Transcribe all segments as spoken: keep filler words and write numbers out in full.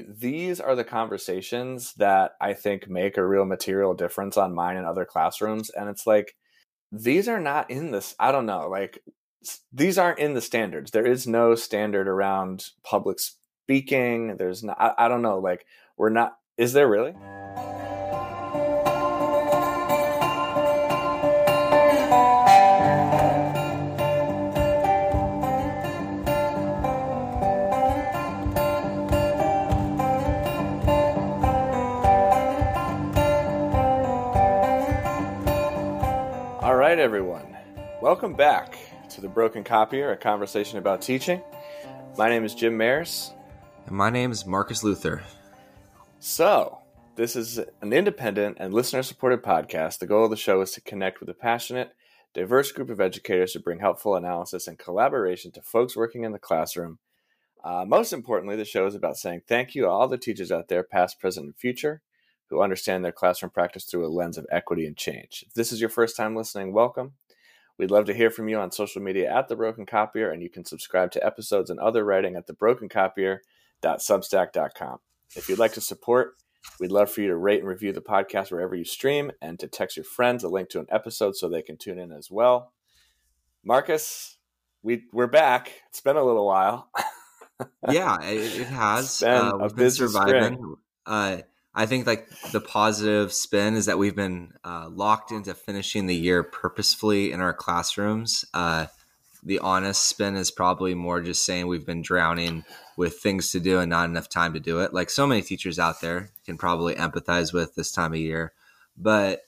these are the conversations that I think make a real material difference on mine and other classrooms. And it's like, these are not in this, I don't know, like these aren't in the standards. There is no standard around public speaking. There's not, I, I don't know, like we're not, is there really? All right, everyone. Welcome back to The Broken Copier, a conversation about teaching. My name is Jim Maris. And my name is Marcus Luther. So, this is an independent and listener-supported podcast. The goal of the show is to connect with a passionate, diverse group of educators to bring helpful analysis and collaboration to folks working in the classroom. Uh, most importantly, the show is about saying thank you to all the teachers out there, past, present, and future, who understand their classroom practice through a lens of equity and change. If this is your first time listening, welcome. We'd love to hear from you on social media at The Broken Copier, and you can subscribe to episodes and other writing at the broken copier dot substack dot com. If you'd like to support, we'd love for you to rate and review the podcast wherever you stream and to text your friends a link to an episode so they can tune in as well. Marcus, we, we're back. It's been a little while. Yeah, it, it has. It's been uh, a we've been surviving. Uh, I think like the positive spin is that we've been uh, locked into finishing the year purposefully in our classrooms. Uh, the honest spin is probably more just saying we've been drowning with things to do and not enough time to do it. Like so many teachers out there can probably empathize with this time of year. But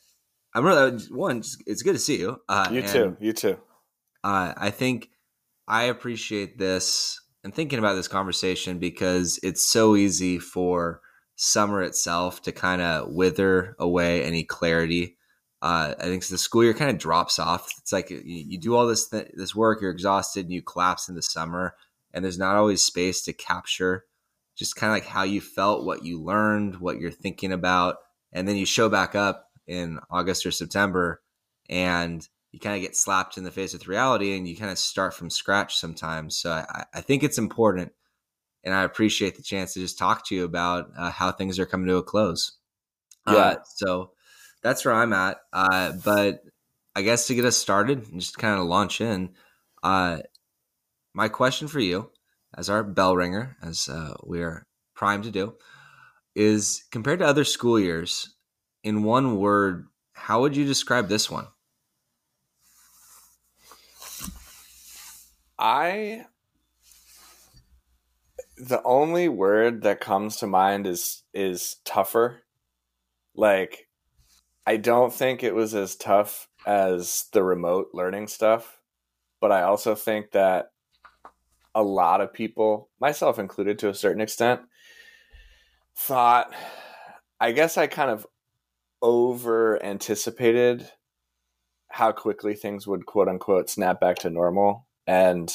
I'm really, one, it's good to see you. Uh, you and, too. You too. Uh, I think I appreciate this and thinking about this conversation because it's so easy for summer itself to kind of wither away any clarity. Uh, I think so the school year kind of drops off. It's like you, you do all this th- this work, you're exhausted, and you collapse in the summer. And there's not always space to capture just kind of like how you felt, what you learned, what you're thinking about. And then you show back up in August or September, and you kind of get slapped in the face with reality, and you kind of start from scratch sometimes. So I, I think it's important. And I appreciate the chance to just talk to you about uh, how things are coming to a close. Yeah. Uh, so that's where I'm at. Uh, but I guess to get us started and just kind of launch in, uh, my question for you as our bell ringer, as uh, we are primed to do, is compared to other school years, in one word, how would you describe this one? I... The only word that comes to mind is is tougher. Like, I don't think it was as tough as the remote learning stuff, but I also think that a lot of people, myself included to a certain extent, thought, I guess I kind of over anticipated how quickly things would quote unquote snap back to normal, and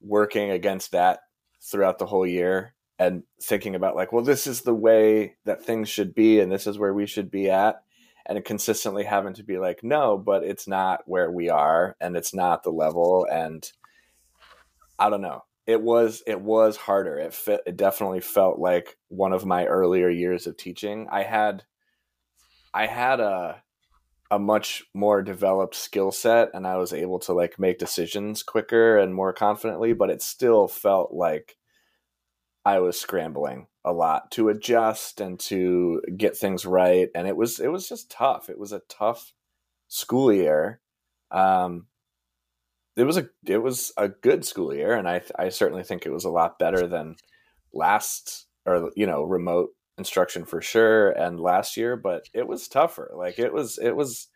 working against that throughout the whole year and thinking about like, well, this is the way that things should be and this is where we should be at, and consistently having to be like, no, but it's not where we are and it's not the level. And I don't know. It was, it was harder. It fit, it definitely felt like one of my earlier years of teaching. I had, I had a, a much more developed skill set, and I was able to like make decisions quicker and more confidently, but it still felt like I was scrambling a lot to adjust and to get things right. And it was, it was just tough. It was a tough school year. Um, it was a, it was a good school year. And I, I certainly think it was a lot better than last, or, you know, remote instruction for sure, and last year, but it was tougher. Like it was, it was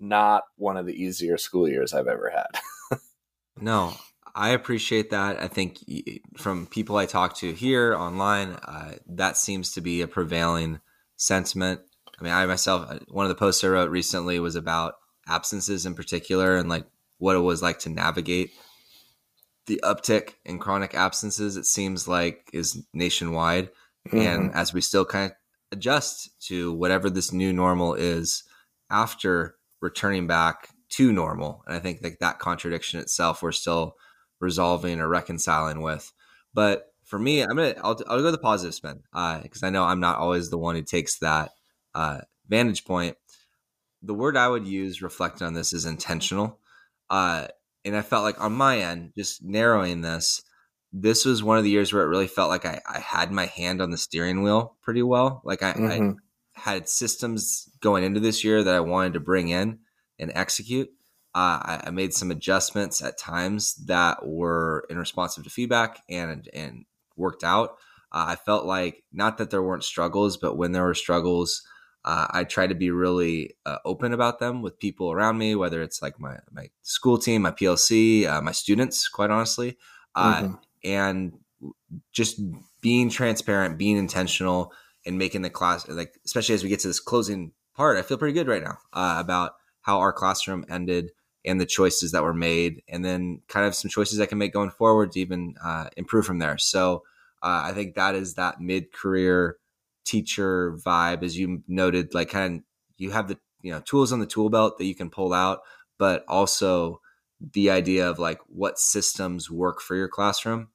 not one of the easier school years I've ever had. No, I appreciate that. I think from people I talk to here online, uh, that seems to be a prevailing sentiment. I mean, I myself, one of the posts I wrote recently was about absences in particular, and like what it was like to navigate the uptick in chronic absences. It seems like is nationwide. And as we still kind of adjust to whatever this new normal is after returning back to normal. And I think like that contradiction itself, we're still resolving or reconciling with. But for me, I'm gonna I'll, I'll go the positive spin because uh, I know I'm not always the one who takes that uh, vantage point. The word I would use reflecting on this is intentional. Uh, and I felt like on my end, just narrowing this, this was one of the years where it really felt like I, I had my hand on the steering wheel pretty well. Like I, mm-hmm. I had systems going into this year that I wanted to bring in and execute. Uh, I, I made some adjustments at times that were in response to feedback and, and worked out. Uh, I felt like not that there weren't struggles, but when there were struggles, Uh, I try to be really uh, open about them with people around me, whether it's like my, my school team, my P L C, uh, my students, quite honestly, uh, mm-hmm. and just being transparent, being intentional and making the class, like, especially as we get to this closing part, I feel pretty good right now uh, about how our classroom ended and the choices that were made, and then kind of some choices I can make going forward to even uh, improve from there. So uh, I think that is that mid-career teacher vibe, as you noted, like kind of you have the, you know, tools on the tool belt that you can pull out, but also the idea of like what systems work for your classroom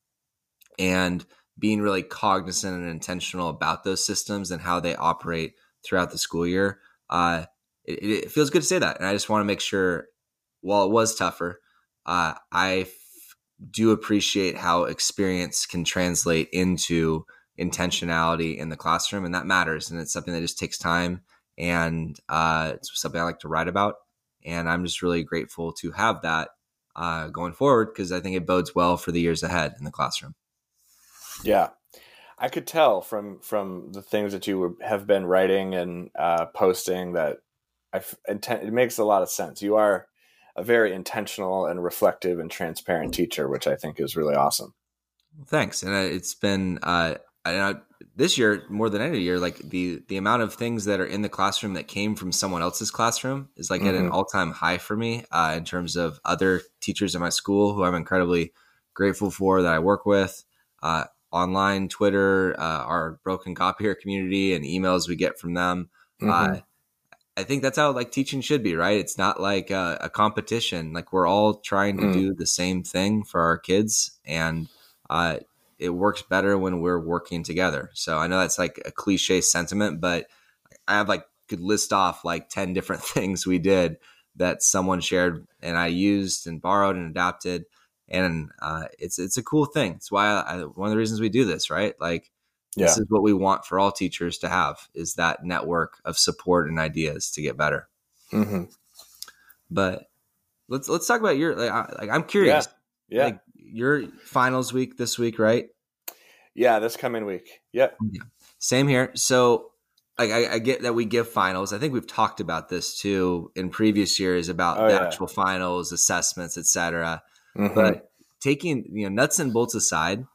and being really cognizant and intentional about those systems and how they operate throughout the school year. Uh, it, it feels good to say that. And I just want to make sure while it was tougher, uh, I f- do appreciate how experience can translate into intentionality in the classroom, and that matters, and it's something that just takes time, and uh it's something I like to write about, and I'm just really grateful to have that uh going forward, because I think it bodes well for the years ahead in the classroom. Yeah, I could tell from from the things that you were, have been writing and uh posting that I've intent it makes a lot of sense. You are a very intentional and reflective and transparent teacher, which I think is really awesome. Thanks. And it's been uh I, this year, more than any year, like the the amount of things that are in the classroom that came from someone else's classroom is like mm-hmm. at an all-time high for me uh, in terms of other teachers in my school who I'm incredibly grateful for that I work with, uh, online, Twitter, uh, our Broken Copier community, and emails we get from them. Mm-hmm. Uh, I think that's how like teaching should be, right? It's not like a, a competition. Like we're all trying to mm. do the same thing for our kids, and uh it works better when we're working together. So I know that's like a cliche sentiment, but I have like could list off like ten different things we did that someone shared and I used and borrowed and adapted. And uh, it's, it's a cool thing. It's why I, one of the reasons we do this, right? Like yeah. This is what we want for all teachers to have, is that network of support and ideas to get better. Mm-hmm. But let's, let's talk about your, like, I, like I'm curious. Yeah. yeah. Like, your finals week this week, right? Yeah, this coming week. Yep. Yeah. Same here. So like, I, I get that we give finals. I think we've talked about this too in previous years about oh, the yeah. actual finals, assessments, et cetera. Mm-hmm. But taking, you know, nuts and bolts aside,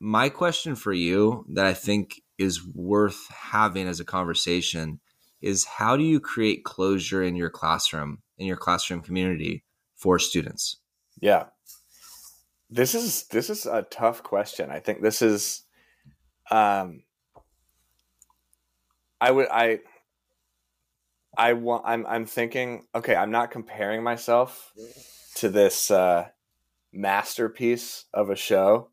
my question for you that I think is worth having as a conversation is how do you create closure in your classroom, in your classroom community for students? Yeah. This is this is a tough question. I think this is, um, I would I, I want I'm I'm thinking okay. I'm not comparing myself to this uh, masterpiece of a show,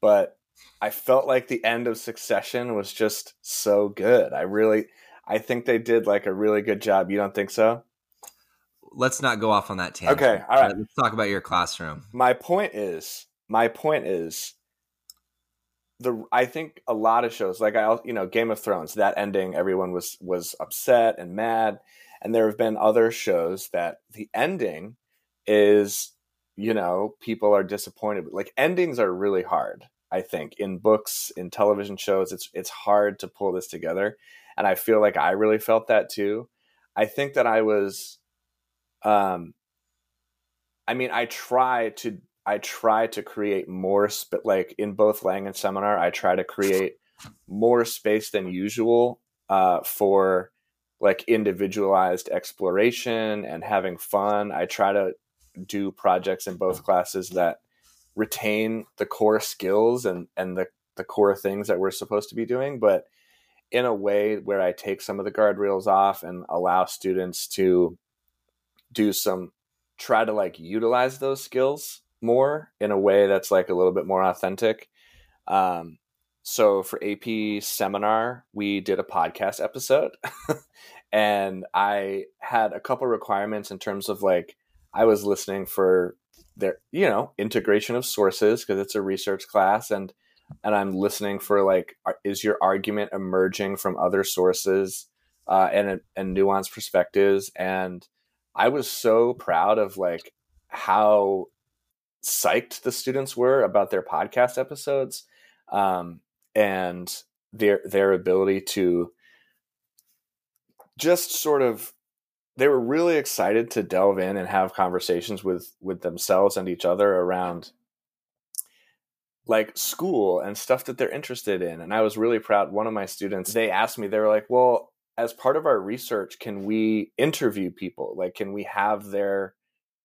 but I felt like the end of Succession was just so good. I really I think they did like a really good job. You don't think so? Let's not go off on that tangent. Okay, all right. Let's talk about your classroom. My point is, my point is, the I think a lot of shows, like I, you know, Game of Thrones, that ending, everyone was was upset and mad, and there have been other shows that the ending is, you know, people are disappointed. Like endings are really hard. I think in books, in television shows, it's it's hard to pull this together, and I feel like I really felt that too. I think that I was. Um, I mean, I try to, I try to create more, but sp- like in both Lang and Seminar, I try to create more space than usual, uh, for like individualized exploration and having fun. I try to do projects in both classes that retain the core skills and, and the, the core things that we're supposed to be doing, but in a way where I take some of the guardrails off and allow students to do some, try to like utilize those skills more in a way that's like a little bit more authentic. Um, so for A P seminar, we did a podcast episode and I had a couple requirements in terms of like, I was listening for their, you know, integration of sources because it's a research class, and, and I'm listening for like, is your argument emerging from other sources uh, and, and nuanced perspectives? And I was so proud of like how psyched the students were about their podcast episodes um, and their, their ability to just sort of, they were really excited to delve in and have conversations with, with themselves and each other around like school and stuff that they're interested in. And I was really proud. One of my students, they asked me, they were like, well, as part of our research, can we interview people? Like, can we have their,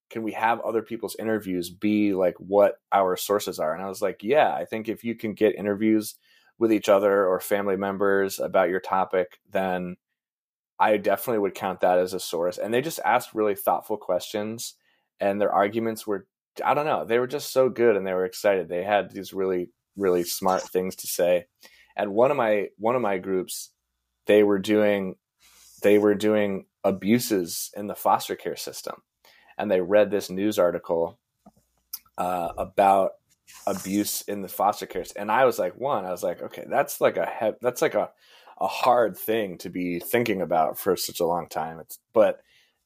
can we have other people's interviews be like what our sources are? And I was like, yeah, I think if you can get interviews with each other or family members about your topic, then I definitely would count that as a source. And they just asked really thoughtful questions, and their arguments were, I don't know, they were just so good and they were excited. They had these really, really smart things to say. And one of my, one of my groups, they were doing, they were doing abuses in the foster care system. And they read this news article uh, about abuse in the foster care. And I was like, one, I was like, okay, that's like a, he- that's like a, a hard thing to be thinking about for such a long time. It's, but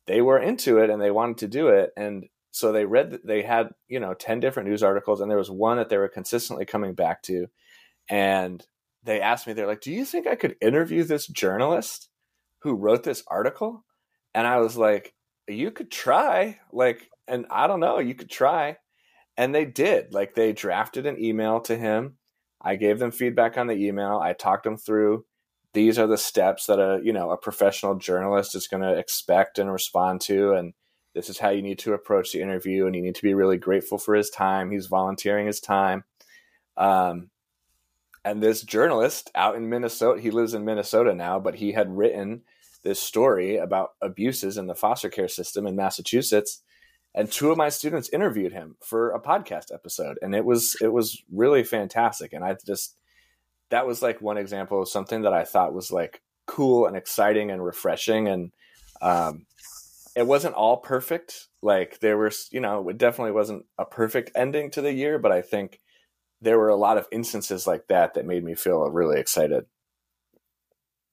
they were into it and they wanted to do it. And so they read, they had, you know, ten different news articles, and there was one that they were consistently coming back to. And they asked me, they're like, do you think I could interview this journalist who wrote this article? And I was like, you could try, like, and I don't know, you could try. And they did, like, they drafted an email to him. I gave them feedback on the email. I talked them through, these are the steps that a, you know, a professional journalist is going to expect and respond to. And this is how you need to approach the interview. And you need to be really grateful for his time. He's volunteering his time. Um, and this journalist out in Minnesota, he lives in Minnesota now, but he had written this story about abuses in the foster care system in Massachusetts. And two of my students interviewed him for a podcast episode. And it was, it was really fantastic. And I just, that was like one example of something that I thought was like cool and exciting and refreshing. And, um, it wasn't all perfect. Like there were, you know, it definitely wasn't a perfect ending to the year, but I think there were a lot of instances like that that made me feel really excited.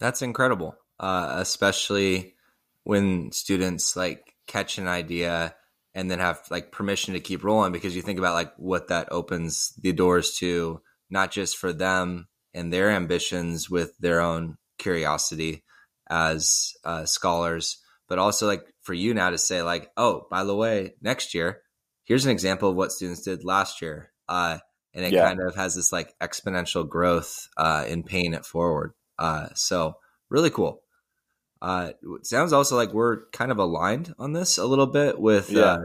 That's incredible. Uh, especially when students like catch an idea and then have like permission to keep rolling, because you think about like what that opens the doors to, not just for them and their ambitions with their own curiosity as uh, scholars, but also like for you now to say like, oh, by the way, next year, here's an example of what students did last year. Uh, and it yeah. kind of has this like exponential growth uh, in paying it forward. Uh, so really cool. Uh, it sounds also like we're kind of aligned on this a little bit with, yeah. uh,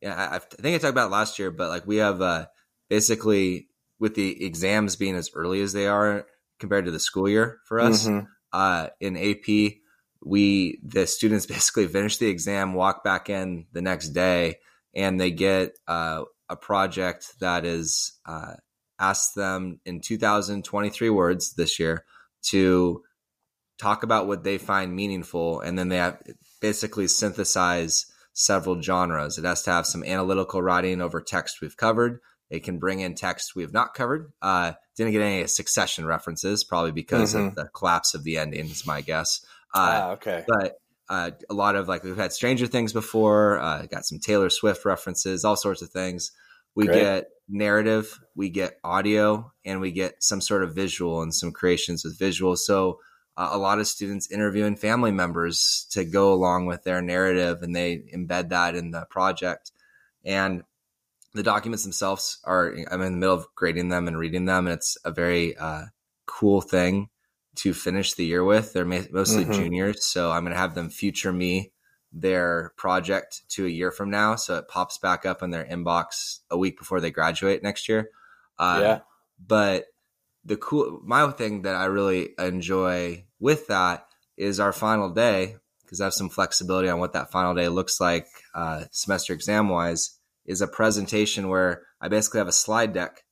yeah, I, I think I talked about it last year, but like we have, uh, basically with the exams being as early as they are compared to the school year for us, mm-hmm. uh, in A P, we, the students basically finish the exam, walk back in the next day, and they get, uh, a project that is, uh, asked them in two thousand twenty-three words this year to talk about what they find meaningful. And then they have basically synthesize several genres. It has to have some analytical writing over text we've covered. It can bring in text we have not covered. Uh, didn't get any Succession references, probably because mm-hmm. of the collapse of the ending is my guess. Uh, ah, okay. But uh, a lot of like, we've had Stranger Things before, uh, got some Taylor Swift references, all sorts of things. We Great. Get narrative, we get audio, and we get some sort of visual and some creations with visual. So uh, a lot of students interviewing family members to go along with their narrative, and they embed that in the project. And the documents themselves are, I'm in the middle of grading them and reading them. And it's a very uh, cool thing to finish the year with. They're ma- mostly mm-hmm. juniors. So I'm going to have them future me their project to a year from now. So it pops back up in their inbox a week before they graduate next year. Uh, yeah. But the cool, my thing that I really enjoy with that is our final day, because I have some flexibility on what that final day looks like uh, semester exam wise, is a presentation where I basically have a slide deck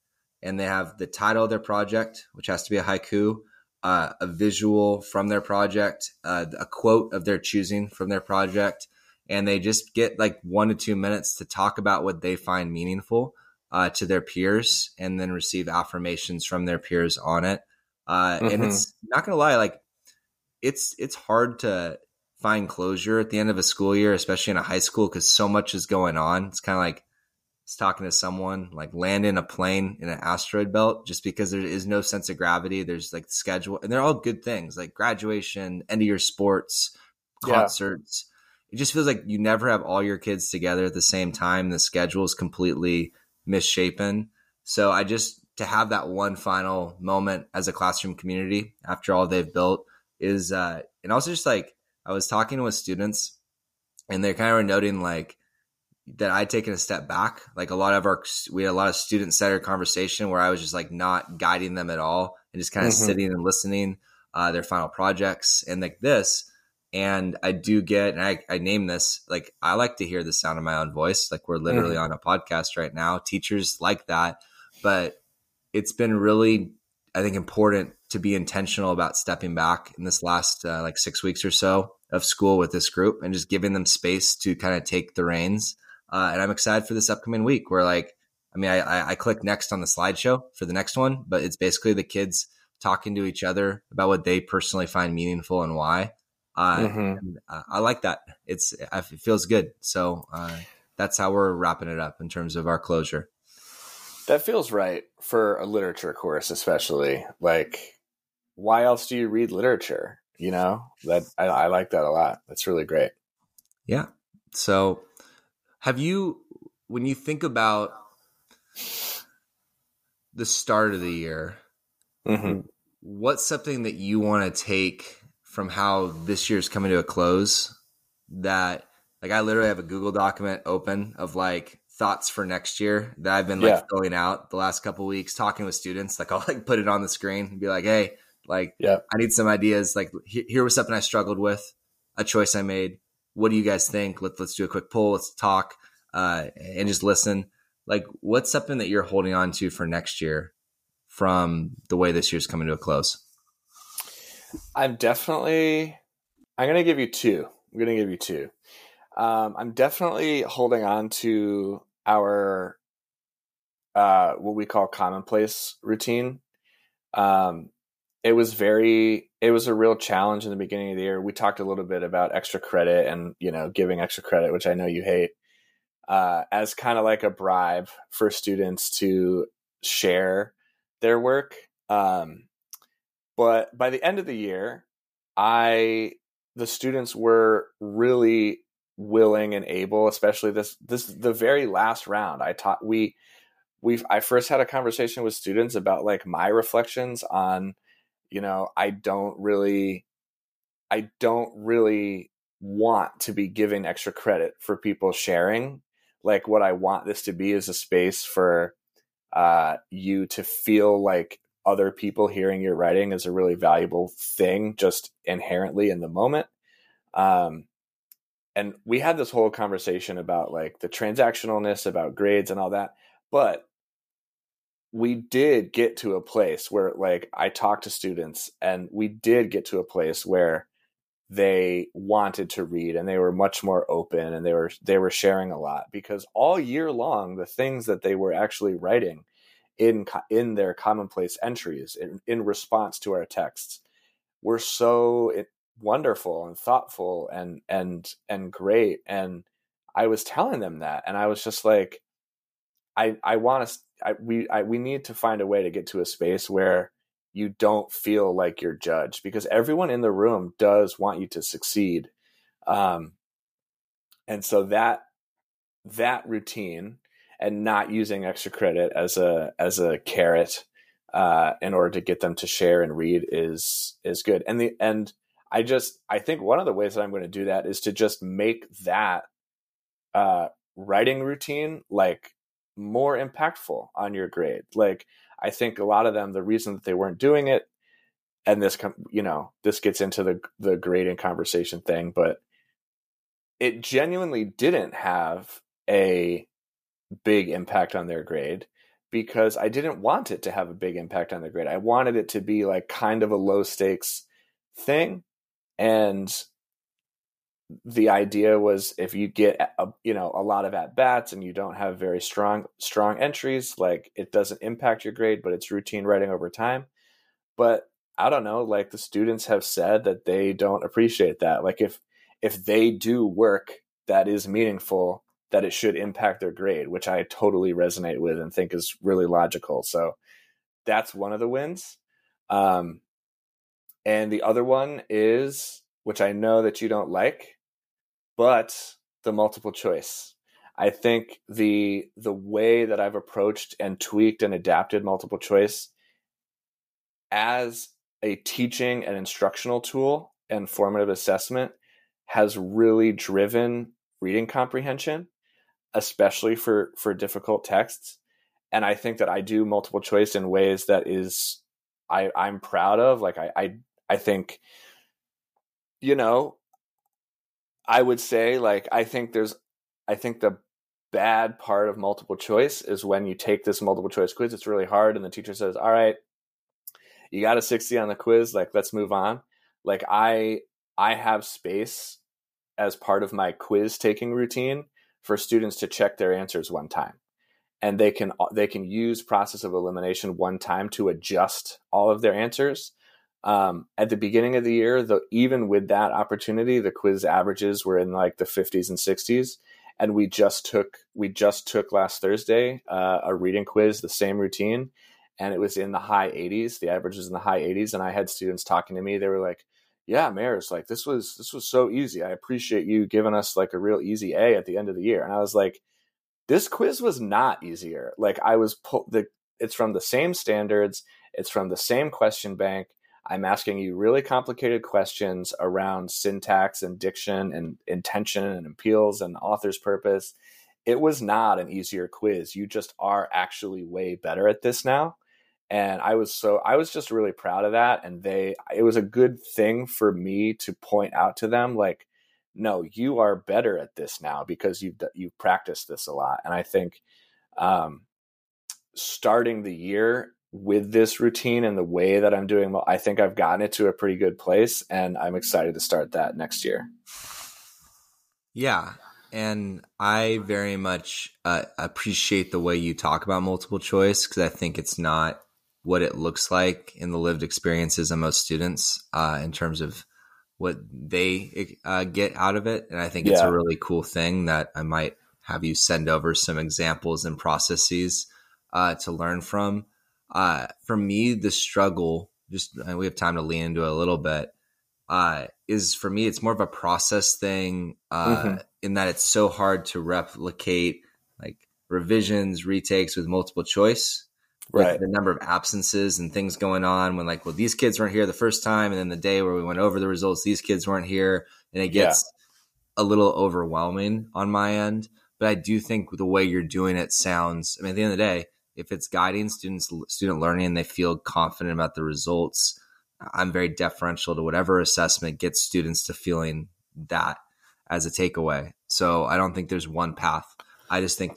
and they have the title of their project, which has to be a haiku, uh, a visual from their project, uh, a quote of their choosing from their project. And they just get like one to two minutes to talk about what they find meaningful uh, to their peers, and then receive affirmations from their peers on it. Uh, mm-hmm. And it's not going to lie, like it's it's hard to find closure at the end of a school year, especially in a high school, because so much is going on. It's kind of like it's talking to someone, like land in a plane in an asteroid belt, just because there is no sense of gravity. There's like the schedule, and they're all good things like graduation, end of year sports, concerts. Yeah. It just feels like you never have all your kids together at the same time. The schedule is completely misshapen. So I just, to have that one final moment as a classroom community after all they've built is, uh, and also just like, I was talking with students and they kind of were noting like that I'd taken a step back. Like a lot of our, we had a lot of student centered conversation where I was just like not guiding them at all and just kind of mm-hmm. sitting and listening, uh, their final projects and like this. And I do get, and I, I name this, like, I like to hear the sound of my own voice. Like we're literally mm-hmm. on a podcast right now. Teachers like that, but it's been really, I think, important to be intentional about stepping back in this last uh, like six weeks or so of school with this group and just giving them space to kind of take the reins. Uh, and I'm excited for this upcoming week where like, I mean, I, I, I click next on the slideshow for the next one, but it's basically the kids talking to each other about what they personally find meaningful and why. Uh, mm-hmm. and, uh, I like that. It's, it feels good. So uh, that's how we're wrapping it up in terms of our closure. That feels right for a literature course, especially. Like, why else do you read literature? You know, that I, I like that a lot. That's really great. Yeah. So have you, when you think about the start of the year, mm-hmm. what's something that you want to take from how this year's coming to a close that like, I literally have a Google document open of like thoughts for next year that I've been like yeah. filling out the last couple of weeks, talking with students. Like I'll like put it on the screen and be like, hey, like yeah. I need some ideas. Like here, here was something I struggled with, a choice I made. What do you guys think? Let's, let's do a quick poll. Let's talk uh, and just listen. Like what's something that you're holding on to for next year from the way this year's coming to a close? I'm definitely, I'm going to give you two. I'm going to give you two. Um, I'm definitely holding on to our, uh, what we call commonplace routine. Um, it was very, it was a real challenge in the beginning of the year. We talked a little bit about extra credit and, you know, giving extra credit, which I know you hate, uh, as kind of like a bribe for students to share their work. Um, But by the end of the year, I the students were really willing and able, especially this this the very last round. I taught we we I first had a conversation with students about like my reflections on, you know, I don't really I don't really want to be giving extra credit for people sharing. Like what I want this to be is a space for uh, you to feel like other people hearing your writing is a really valuable thing just inherently in the moment. Um, and we had this whole conversation about like the transactionalness about grades and all that, but we did get to a place where like I talked to students and we did get to a place where they wanted to read and they were much more open and they were, they were sharing a lot because all year long, the things that they were actually writing in in their commonplace entries in, in response to our texts were so it, wonderful and thoughtful and and and great. And I was telling them that, and I was just like, I I want to I, we I, we need to find a way to get to a space where you don't feel like you're judged because everyone in the room does want you to succeed, um, and so that that routine. And not using extra credit as a as a carrot uh, in order to get them to share and read is is good. And the and I just I think one of the ways that I'm going to do that is to just make that uh, writing routine like more impactful on your grade. Like I think a lot of them, the reason that they weren't doing it, and this you know this gets into the the grading conversation thing, but it genuinely didn't have a big impact on their grade because I didn't want it to have a big impact on the grade. I wanted it to be like kind of a low stakes thing. And the idea was if you get a, you know, a lot of at-bats and you don't have very strong, strong entries, like it doesn't impact your grade, but it's routine writing over time. But I don't know, like the students have said that they don't appreciate that. Like if, if they do work that is meaningful, that it should impact their grade, which I totally resonate with and think is really logical. So that's one of the wins. Um, and the other one is, which I know that you don't like, but the multiple choice. I think the the way that I've approached and tweaked and adapted multiple choice as a teaching and instructional tool and formative assessment has really driven reading comprehension, especially for, for difficult texts. And I think that I do multiple choice in ways that is, I, I'm proud of. Like I, I, I think, you know, I would say like, I think there's, I think the bad part of multiple choice is when you take this multiple choice quiz, it's really hard. And the teacher says, all right, you got a sixty on the quiz. Like, let's move on. Like I, I have space as part of my quiz taking routine for students to check their answers one time. And they can, they can use process of elimination one time to adjust all of their answers. Um, at the beginning of the year, though, even with that opportunity, the quiz averages were in like the fifties and sixties. And we just took, we just took last Thursday, uh, a reading quiz, the same routine. And it was in the high eighties. The average was in the high eighties. And I had students talking to me. They were like, yeah, Maris, like this was, this was so easy. I appreciate you giving us like a real easy A at the end of the year. And I was like, this quiz was not easier. Like I was, po- the, it's from the same standards. It's from the same question bank. I'm asking you really complicated questions around syntax and diction and intention and appeals and author's purpose. It was not an easier quiz. You just are actually way better at this now. And I was so, I was just really proud of that. And they, it was a good thing for me to point out to them, like, no, you are better at this now because you've, you've practiced this a lot. And I think um, starting the year with this routine and the way that I'm doing, well, I think I've gotten it to a pretty good place and I'm excited to start that next year. Yeah. And I very much uh, appreciate the way you talk about multiple choice because I think it's not what it looks like in the lived experiences of most students uh, in terms of what they uh, get out of it. And I think yeah. it's a really cool thing that I might have you send over some examples and processes uh, to learn from. Uh, for me, the struggle, just and we have time to lean into it a little bit, uh, is for me, it's more of a process thing uh, mm-hmm. in that it's so hard to replicate like revisions, retakes with multiple choice. Right. With the number of absences and things going on when like, well, these kids weren't here the first time. And then the day where we went over the results, these kids weren't here. And it gets yeah. a little overwhelming on my end. But I do think the way you're doing it sounds, I mean, at the end of the day, if it's guiding students, student learning, and they feel confident about the results, I'm very deferential to whatever assessment gets students to feeling that as a takeaway. So I don't think there's one path. I just think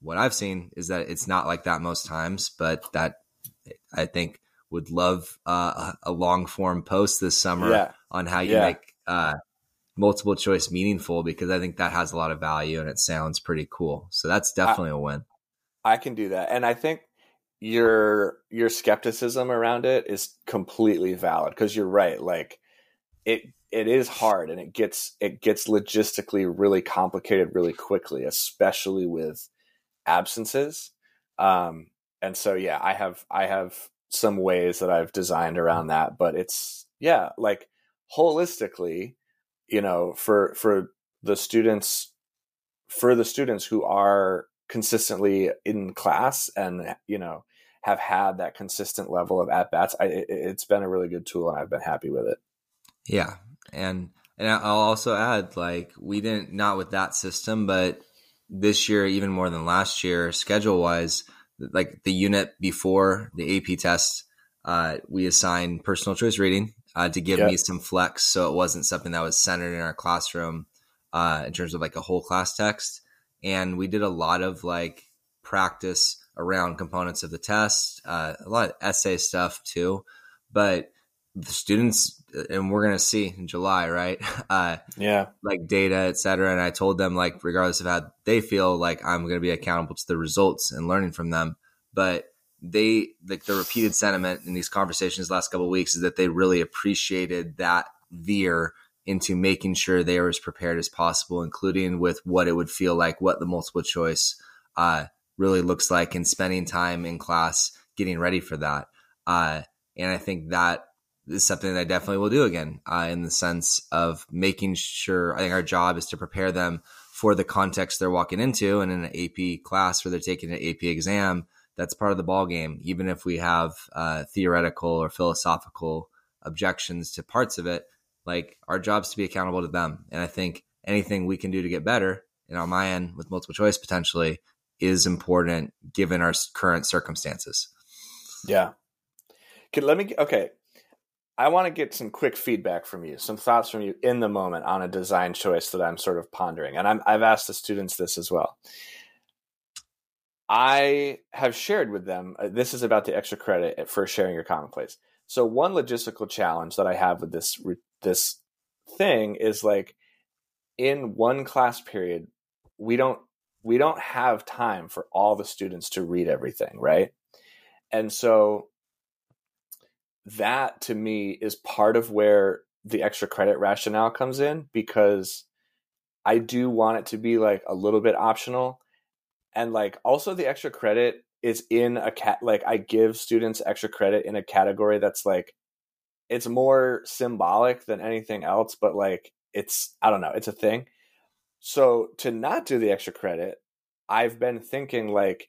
what I've seen is that it's not like that most times, but that I think would love uh, a long form post this summer yeah. on how you yeah. make uh, multiple choice meaningful, because I think that has a lot of value and it sounds pretty cool. So that's definitely I, a win. I can do that. And I think your, your skepticism around it is completely valid. Cause you're right. Like it, it is hard and it gets, it gets logistically really complicated really quickly, especially with absences. Um, and so, yeah, I have, I have some ways that I've designed around that, but it's yeah, like holistically, you know, for, for the students, for the students who are consistently in class and, you know, have had that consistent level of at-bats, I, it, it's been a really good tool and I've been happy with it. Yeah. And and I'll also add, like, we didn't, not with that system, but this year, even more than last year, schedule-wise, like the unit before the A P test, uh, we assigned personal choice reading uh, to give yep. me some flex. So it wasn't something that was centered in our classroom uh, in terms of like a whole class text. And we did a lot of like practice around components of the test, uh, a lot of essay stuff too. But the students, and we're going to see in July, right? Uh, yeah. Like data, et cetera. And I told them, like, regardless of how they feel, like I'm going to be accountable to the results and learning from them. But they, like the repeated sentiment in these conversations the last couple of weeks is that they really appreciated that veer into making sure they were as prepared as possible, including with what it would feel like, what the multiple choice uh, really looks like, and spending time in class getting ready for that. Uh, and I think that is something that I definitely will do again uh, in the sense of making sure, I think our job is to prepare them for the context they're walking into, and in an A P class where they're taking an A P exam, that's part of the ball game. Even if we have uh, theoretical or philosophical objections to parts of it, like our job's to be accountable to them. And I think anything we can do to get better, and on my end with multiple choice potentially, is important given our current circumstances. Yeah. Okay, let me, okay. I want to get some quick feedback from you, some thoughts from you in the moment on a design choice that I'm sort of pondering. And I'm, I've asked the students this as well. I have shared with them, uh, this is about the extra credit for sharing your commonplace. So one logistical challenge that I have with this re- this thing is, like, in one class period, we don't we don't have time for all the students to read everything, right? And so that to me is part of where the extra credit rationale comes in, because I do want it to be like a little bit optional. And like also the extra credit is in a cat, like I give students extra credit in a category that's like, it's more symbolic than anything else, but like, it's, I don't know, it's a thing. So to not do the extra credit, I've been thinking like,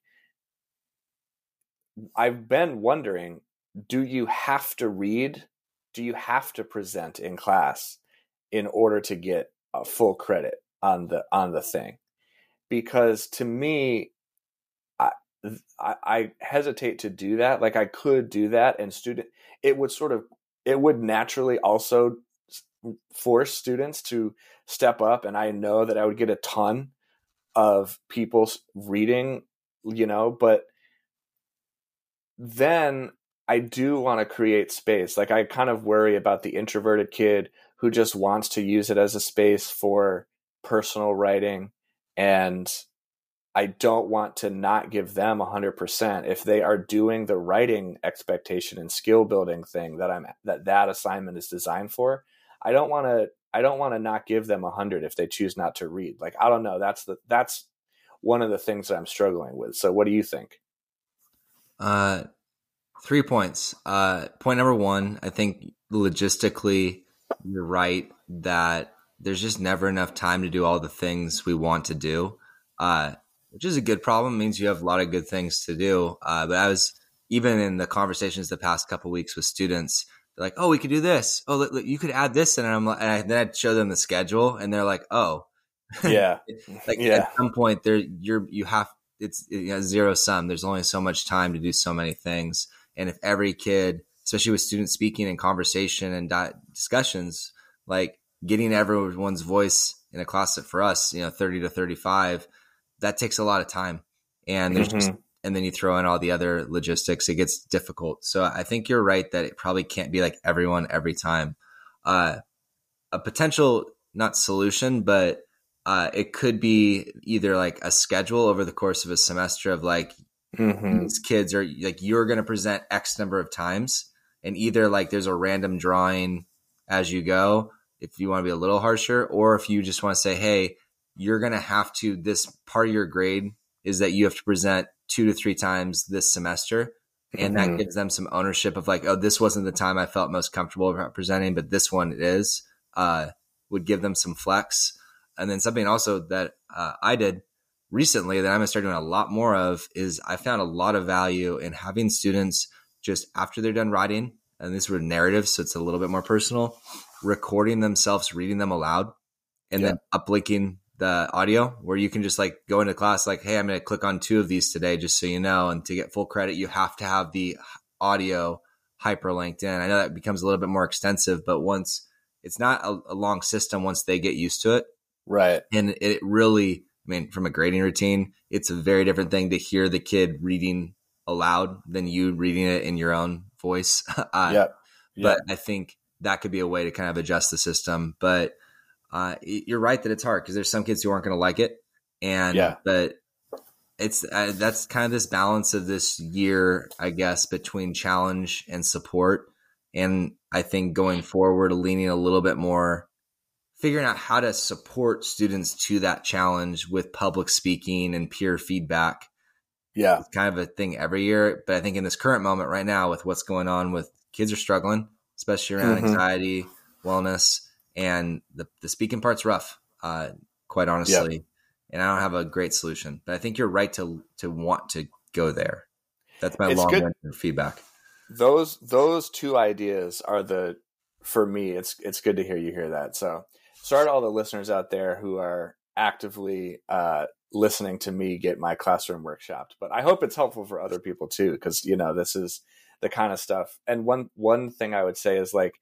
I've been wondering, do you have to read? Do you have to present in class in order to get a full credit on the, on the thing? Because to me, I, I, I hesitate to do that. Like I could do that, and student, it would sort of, it would naturally also force students to step up. And I know that I would get a ton of people reading, you know, but then I do want to create space. Like I kind of worry about the introverted kid who just wants to use it as a space for personal writing. And I don't want to not give them one hundred percent if they are doing the writing expectation and skill building thing that I'm that that assignment is designed for. I don't want to I don't want to not give them one hundred if they choose not to read. Like, I don't know. That's the that's one of the things that I'm struggling with. So what do you think? Uh Three points. Uh, point number one, I think logistically, you're right that there's just never enough time to do all the things we want to do, uh, which is a good problem. It means you have a lot of good things to do. Uh, but I was, even in the conversations the past couple of weeks with students, they're like, oh, we could do this. Oh, look, look, you could add this. And I'm like, and I, then I'd show them the schedule and they're like, oh. Yeah. like yeah. At some point there, you're, you have, it's you know, zero sum. There's only so much time to do so many things. And if every kid, especially with student speaking and conversation and di- discussions, like getting everyone's voice in a class that for us, you know, thirty to thirty-five, that takes a lot of time. And there's mm-hmm. just, and then you throw in all the other logistics, it gets difficult. So I think you're right that it probably can't be like everyone every time. Uh, a potential, not solution, but uh, it could be either like a schedule over the course of a semester of like, mm-hmm. these kids are like, you're going to present X number of times, and either like there's a random drawing as you go, if you want to be a little harsher, or if you just want to say, hey, you're going to have to, this part of your grade is that you have to present two to three times this semester. And mm-hmm. that gives them some ownership of like, oh, this wasn't the time I felt most comfortable about presenting, but this one it is, uh, would give them some flex. And then something also that uh, I did recently that I'm going to start doing a lot more of is I found a lot of value in having students just after they're done writing, and these were narratives, so it's a little bit more personal, recording themselves, reading them aloud, and yeah. then uplinking the audio where you can just like go into class like, hey, I'm going to click on two of these today, just so you know, and to get full credit, you have to have the audio hyperlinked in. I know that becomes a little bit more extensive, but once it's not a, a long system once they get used to it. Right. And it really I mean, from a grading routine, it's a very different thing to hear the kid reading aloud than you reading it in your own voice. uh, yeah. yeah. But I think that could be a way to kind of adjust the system. But uh, you're right that it's hard because there's some kids who aren't going to like it. And yeah. but it's uh, that's kind of this balance of this year, I guess, between challenge and support. And I think going forward, leaning a little bit more, figuring out how to support students to that challenge with public speaking and peer feedback. Yeah. It's kind of a thing every year. But I think in this current moment right now with what's going on with kids are struggling, especially around mm-hmm. anxiety, wellness, and the, the speaking part's rough, uh, quite honestly. Yeah. And I don't have a great solution, but I think you're right to, to want to go there. That's my long feedback. Those, those two ideas are the, for me, it's, it's good to hear you hear that. So sorry to all the listeners out there who are actively, uh, listening to me get my classroom workshopped, but I hope it's helpful for other people too. Cause you know, this is the kind of stuff. And one, one thing I would say is like,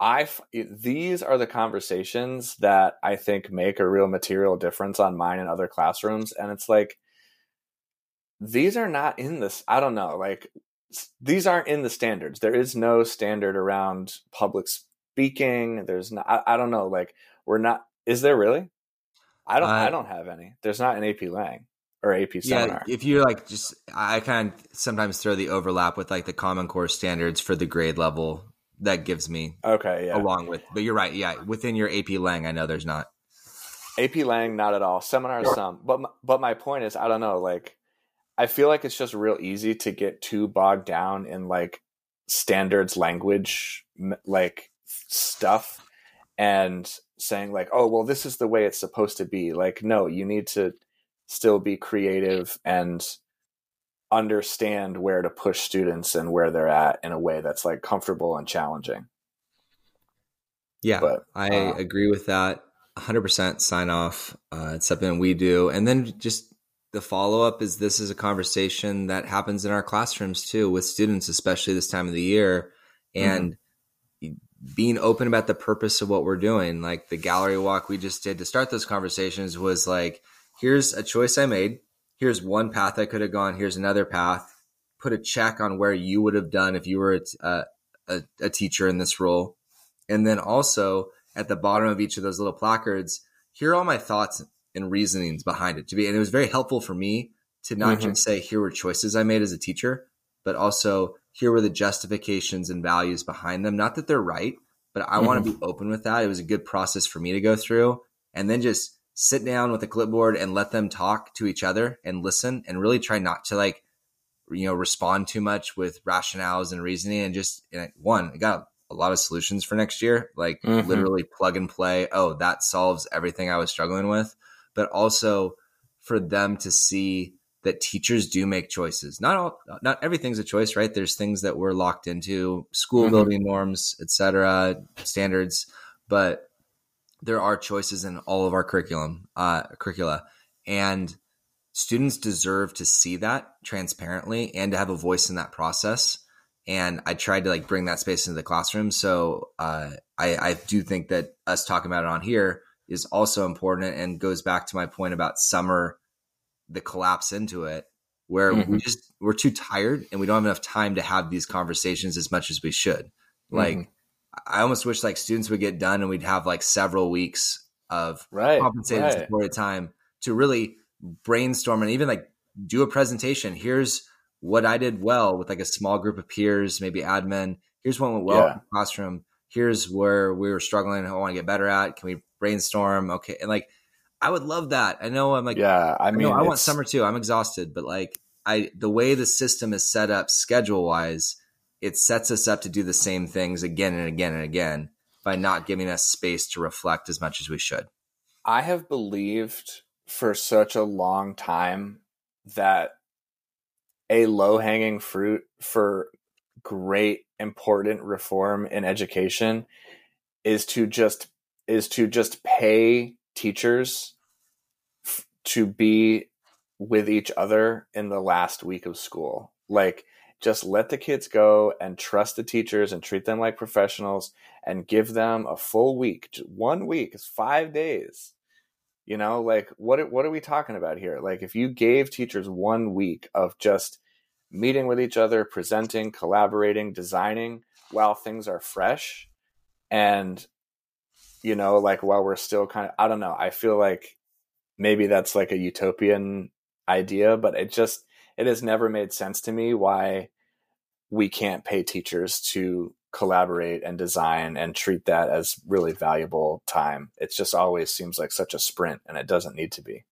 I, these are the conversations that I think make a real material difference on mine and other classrooms. And it's like, these are not in this, I don't know, like these aren't in the standards. There is no standard around public speaking. There's not, I, I don't know, like we're not, is there really? I don't, uh, I don't have any, there's not an A P Lang or A P seminar. Yeah, if you're like, just, I kind of sometimes throw the overlap with like the Common Core standards for the grade level. That gives me okay, yeah. along with, but you're right. Yeah. Within your A P Lang, I know there's not. A P Lang, not at all. Seminars, sure. some, but, my, but my point is, I don't know, like, I feel like it's just real easy to get too bogged down in like standards language, like stuff and saying like, oh, well, this is the way it's supposed to be. Like, no, you need to still be creative and understand where to push students and where they're at in a way that's like comfortable and challenging. Yeah, but, I um, agree with that. one hundred percent sign off. Uh, it's something we do. And then just the follow-up is this is a conversation that happens in our classrooms too with students, especially this time of the year. And mm-hmm. being open about the purpose of what we're doing, like the gallery walk we just did to start those conversations was like, here's a choice I made. Here's one path I could have gone. Here's another path. Put a check on where you would have done if you were a, a, a teacher in this role. And then also at the bottom of each of those little placards, here are all my thoughts and reasonings behind it to be. And it was very helpful for me to not mm-hmm. just say, here were choices I made as a teacher, but also here were the justifications and values behind them. Not that they're right, but I mm-hmm. want to be open with that. It was a good process for me to go through and then just sit down with a clipboard and let them talk to each other and listen and really try not to like, you know, respond too much with rationales and reasoning and just and one, I got a lot of solutions for next year, like mm-hmm. literally plug and play. Oh, that solves everything I was struggling with. But also for them to see that teachers do make choices. Not all, not everything's a choice, right? There's things that we're locked into, school mm-hmm. building norms, et cetera, standards, but there are choices in all of our curriculum, uh, curricula, and students deserve to see that transparently and to have a voice in that process. And I tried to like bring that space into the classroom. So uh, I, I do think that us talking about it on here is also important and goes back to my point about summer, the collapse into it, where mm-hmm. we just, we're too tired and we don't have enough time to have these conversations as much as we should. Like, mm-hmm. I almost wish like students would get done and we'd have like several weeks of right, compensated right. support time to really brainstorm and even like do a presentation. Here's what I did well with like a small group of peers, maybe admin. Here's what went well yeah. in the classroom. Here's where we were struggling. I want to get better at. Can we brainstorm? Okay. And like, I would love that. I know I'm like, yeah, I mean, I, know, I want summer too. I'm exhausted, but like I, the way the system is set up schedule wise, it sets us up to do the same things again and again and again by not giving us space to reflect as much as we should. I have believed for such a long time that a low-hanging fruit for great, important reform in education is to just is to just pay teachers f- to be with each other in the last week of school. Like, just let the kids go and trust the teachers and treat them like professionals and give them a full week. One week is five days You know, like what what are we talking about here? Like if you gave teachers one week of just meeting with each other, presenting, collaborating, designing while things are fresh and, you know, like while we're still kind of, I don't know, I feel like maybe that's like a utopian idea, but it just, it has never made sense to me why we can't pay teachers to collaborate and design and treat that as really valuable time. It just always seems like such a sprint, and it doesn't need to be.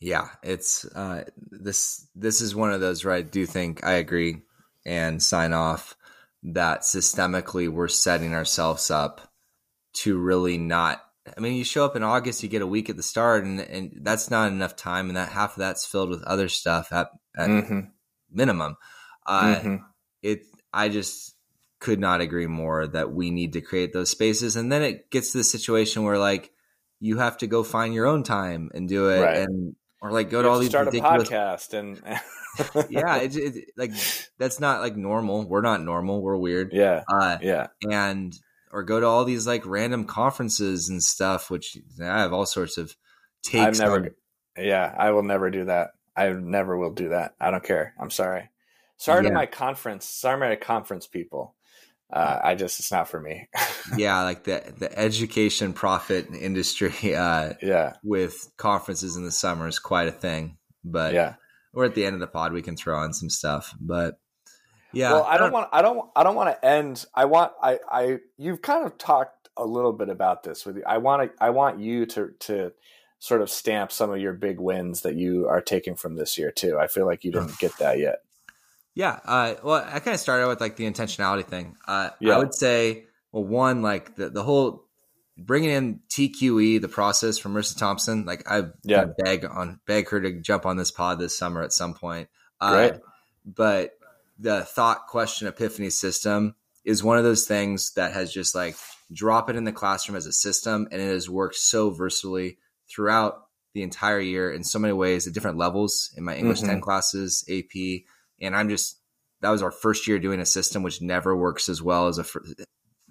Yeah, it's uh, this. This is one of those where I do think I agree and sign off that systemically we're setting ourselves up to really not. I mean, you show up in August, you get a week at the start, and and that's not enough time, and that half of that's filled with other stuff at, at mm-hmm. minimum. Uh, mm-hmm. It. I just could not agree more that we need to create those spaces, and then it gets to the situation where like you have to go find your own time and do it, right. and or like go you to all these start ridiculous... a podcast and yeah, it, it, like that's not like normal. We're not normal. We're weird. Yeah, uh, yeah, and. Or go to all these like random conferences and stuff, which I have all sorts of takes. I've never, on. Yeah, I will never do that. I never will do that. I don't care. I'm sorry. Sorry yeah. to my conference. Sorry to my conference people. Uh, I just, it's not for me. yeah. Like the, the education profit industry uh, yeah. with conferences in the summer is quite a thing, but yeah. we're at the end of the pod. We can throw on some stuff, but yeah. Well, I don't want. I don't. I don't want to end. I want. I. I. You've kind of talked a little bit about this with you. I want to. I want you to to sort of stamp some of your big wins that you are taking from this year too. I feel like you didn't get that yet. Yeah. Uh, well, I kind of started with like the intentionality thing. Uh, yeah. I would say, well, one like the the whole bringing in T Q E, the process from Marissa Thompson. Like I yeah. kind of beg on beg her to jump on this pod this summer at some point. Uh, right. But. The thought question epiphany system is one of those things that has just like drop it in the classroom as a system. And it has worked so versatily throughout the entire year in so many ways at different levels in my English mm-hmm. ten classes, A P. And I'm just, that was our first year doing a system, which never works as well as a,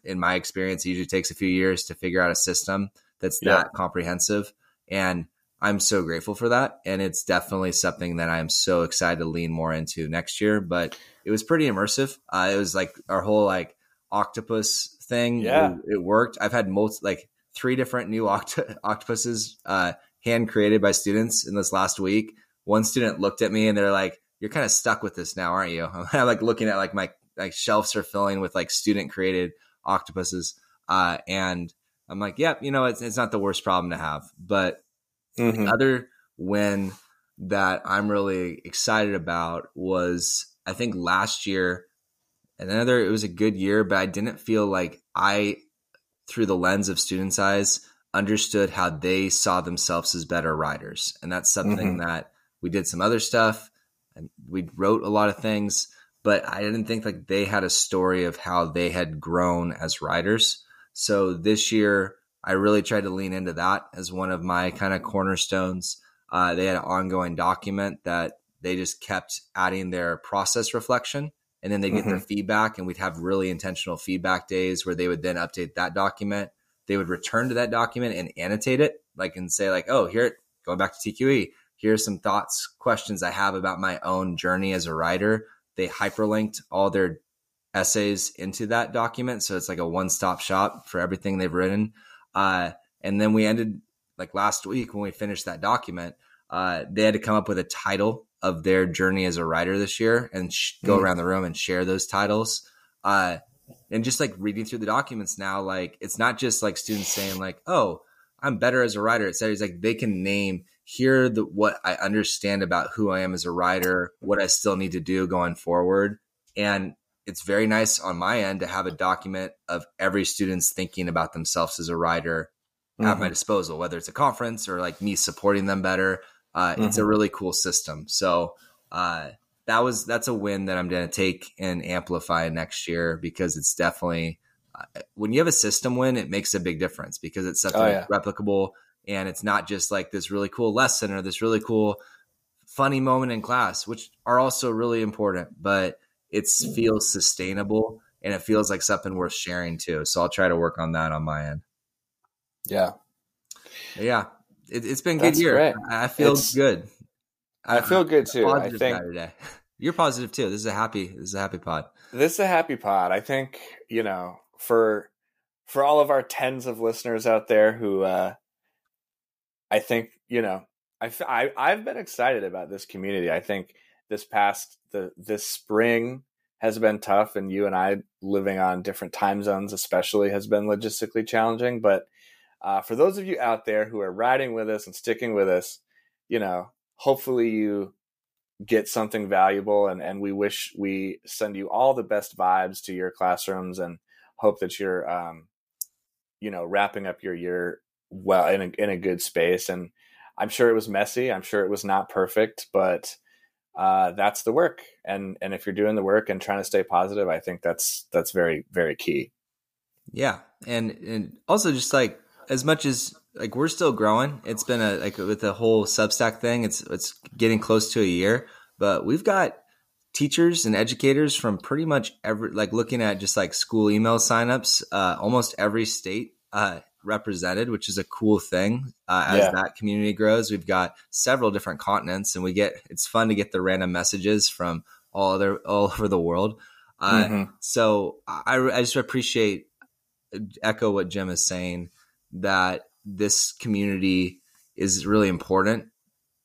in my experience, it usually takes a few years to figure out a system that's yeah. that comprehensive. And I'm so grateful for that. And it's definitely something that I'm so excited to lean more into next year, but it was pretty immersive. Uh, it was like our whole like octopus thing. Yeah. It, it worked. I've had multi, like three different new oct- octopuses uh, hand created by students in this last week. One student looked at me and they're like, you're kind of stuck with this now, aren't you? I'm like looking at like my like shelves are filling with like student created octopuses. Uh, and I'm like, yep, yeah, you know, it's, it's not the worst problem to have, but mm-hmm. Another win that I'm really excited about was I think last year, and another, it was a good year, but I didn't feel like I, through the lens of students' eyes, understood how they saw themselves as better writers. And that's something mm-hmm. that we did some other stuff and we wrote a lot of things, but I didn't think like they had a story of how they had grown as writers. So this year, I really tried to lean into that as one of my kind of cornerstones. Uh, they had an ongoing document that they just kept adding their process reflection, and then they get mm-hmm. their feedback, and we'd have really intentional feedback days where they would then update that document. They would return to that document and annotate it, like and say like, oh, here, going back to T Q E, here's some thoughts, questions I have about my own journey as a writer. They hyperlinked all their essays into that document. So it's like a one-stop shop for everything they've written. Uh, and then we ended like last week when we finished that document, uh, they had to come up with a title of their journey as a writer this year and sh- go around the room and share those titles. Uh, and just like reading through the documents now, like it's not just like students saying like, oh, I'm better as a writer. It's like they can name here the, what I understand about who I am as a writer, what I still need to do going forward. And it's very nice on my end to have a document of every student's thinking about themselves as a writer mm-hmm. at my disposal, whether it's a conference or like me supporting them better. Uh, mm-hmm. It's a really cool system. So uh, that was, that's a win that I'm going to take and amplify next year because it's definitely, uh, when you have a system win, it makes a big difference because it's something oh, yeah. replicable and it's not just like this really cool lesson or this really cool funny moment in class, which are also really important, but it feels sustainable and it feels like something worth sharing too. So I'll try to work on that on my end. Yeah. Yeah. it, it's been a good year. Great. I feel it's, good. I feel good too. I think Saturday. You're positive too. This is a happy. This is a happy pod. This is a happy pod. I think, you know, for for all of our tens of listeners out there who, uh, I think, you know, I, I I've been excited about this community. I think this past the this spring has been tough, and you and I living on different time zones, especially, has been logistically challenging. But uh, for those of you out there who are riding with us and sticking with us, you know, hopefully you get something valuable, and, and we wish we send you all the best vibes to your classrooms, and hope that you're, um, you know, wrapping up your year well in a, in a good space. And I'm sure it was messy. I'm sure it was not perfect, but uh, that's the work. And, and if you're doing the work and trying to stay positive, I think that's, that's very, very key. Yeah. And, and also just like, as much as like, we're still growing, it's been a, like with the whole Substack thing, it's, it's getting close to a year, but we've got teachers and educators from pretty much every, like looking at just like school email signups, uh, almost every state, uh, represented, which is a cool thing. Uh, as yeah. that community grows, we've got several different continents, and we get, it's fun to get the random messages from all other, all over the world. Uh, mm-hmm. so I, I just appreciate echo what Jim is saying, that this community is really important.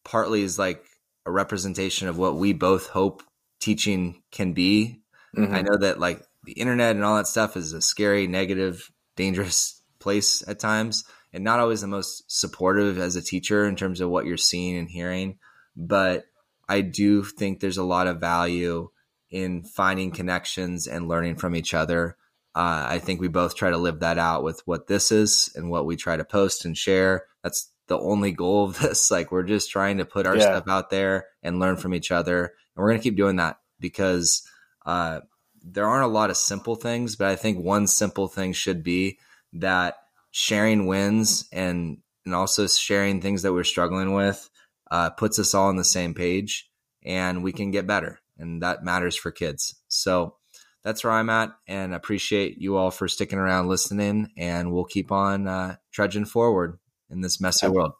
Partly is like a representation of what we both hope teaching can be. Mm-hmm. I know that like the internet and all that stuff is a scary, negative, dangerous place at times, and not always the most supportive as a teacher in terms of what you're seeing and hearing. But I do think there's a lot of value in finding connections and learning from each other. Uh, I think we both try to live that out with what this is and what we try to post and share. That's the only goal of this. Like, we're just trying to put our yeah. stuff out there and learn from each other. And we're going to keep doing that, because uh, there aren't a lot of simple things, but I think one simple thing should be that sharing wins, and, and also sharing things that we're struggling with uh, puts us all on the same page, and we can get better. And that matters for kids. So that's where I'm at, and appreciate you all for sticking around, listening, and we'll keep on uh, trudging forward in this messy world.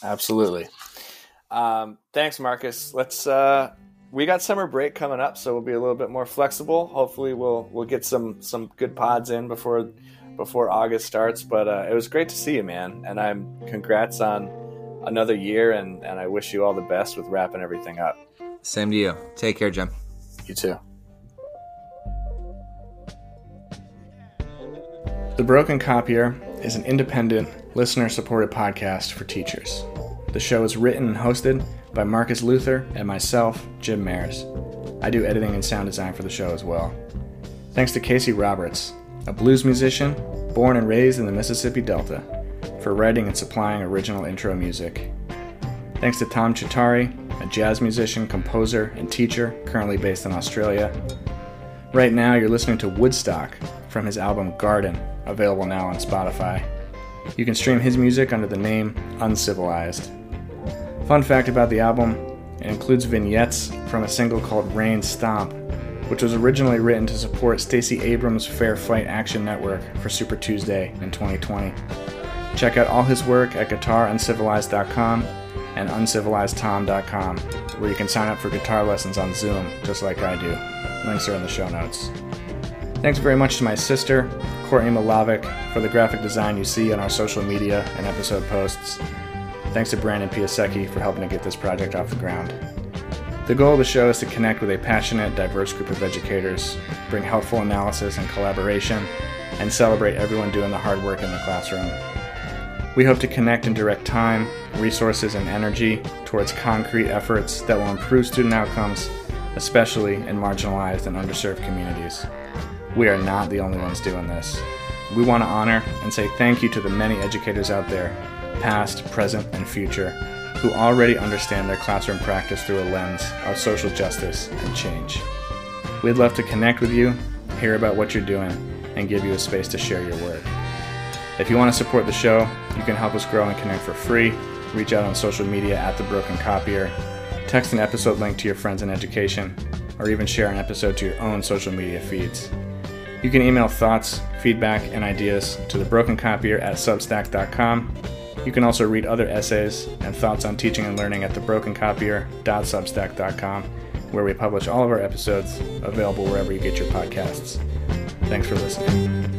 Absolutely. Um, thanks, Marcus. Let's, uh, we got summer break coming up, so we'll be a little bit more flexible. Hopefully we'll, we'll get some, some good pods in before, before August starts, but uh, it was great to see you, man. And I'm congrats on another year, and, and I wish you all the best with wrapping everything up. Same to you. Take care, Jim. You too. The Broken Copier is an independent, listener-supported podcast for teachers. The show is written and hosted by Marcus Luther and myself, Jim Maris. I do editing and sound design for the show as well. Thanks to Casey Roberts, a blues musician born and raised in the Mississippi Delta, for writing and supplying original intro music. Thanks to Tom Csatari, a jazz musician, composer, and teacher currently based in Australia. Right now, you're listening to Woodstock from his album Garden, available now on Spotify. You can stream his music under the name Uncivilized. Fun fact about the album, it includes vignettes from a single called Rain Stomp, which was originally written to support Stacey Abrams' Fair Fight Action Network for Super Tuesday in twenty twenty. Check out all his work at guitar uncivilized dot com and uncivilized tom dot com, where you can sign up for guitar lessons on Zoom, just like I do. Links are in the show notes. Thanks very much to my sister, Courtney Milavec, for the graphic design you see on our social media and episode posts. Thanks to Brandon Piasecki for helping to get this project off the ground. The goal of the show is to connect with a passionate, diverse group of educators, bring helpful analysis and collaboration, and celebrate everyone doing the hard work in the classroom. We hope to connect and direct time, resources, and energy towards concrete efforts that will improve student outcomes, especially in marginalized and underserved communities. We are not the only ones doing this. We want to honor and say thank you to the many educators out there, past, present, and future, who already understand their classroom practice through a lens of social justice and change. We'd love to connect with you, hear about what you're doing, and give you a space to share your work. If you want to support the show, you can help us grow and connect for free, reach out on social media at The Broken Copier, text an episode link to your friends in education, or even share an episode to your own social media feeds. You can email thoughts, feedback, and ideas to thebrokencopier at substack dot com, You can also read other essays and thoughts on teaching and learning at the broken copier dot substack dot com, where we publish all of our episodes, available wherever you get your podcasts. Thanks for listening.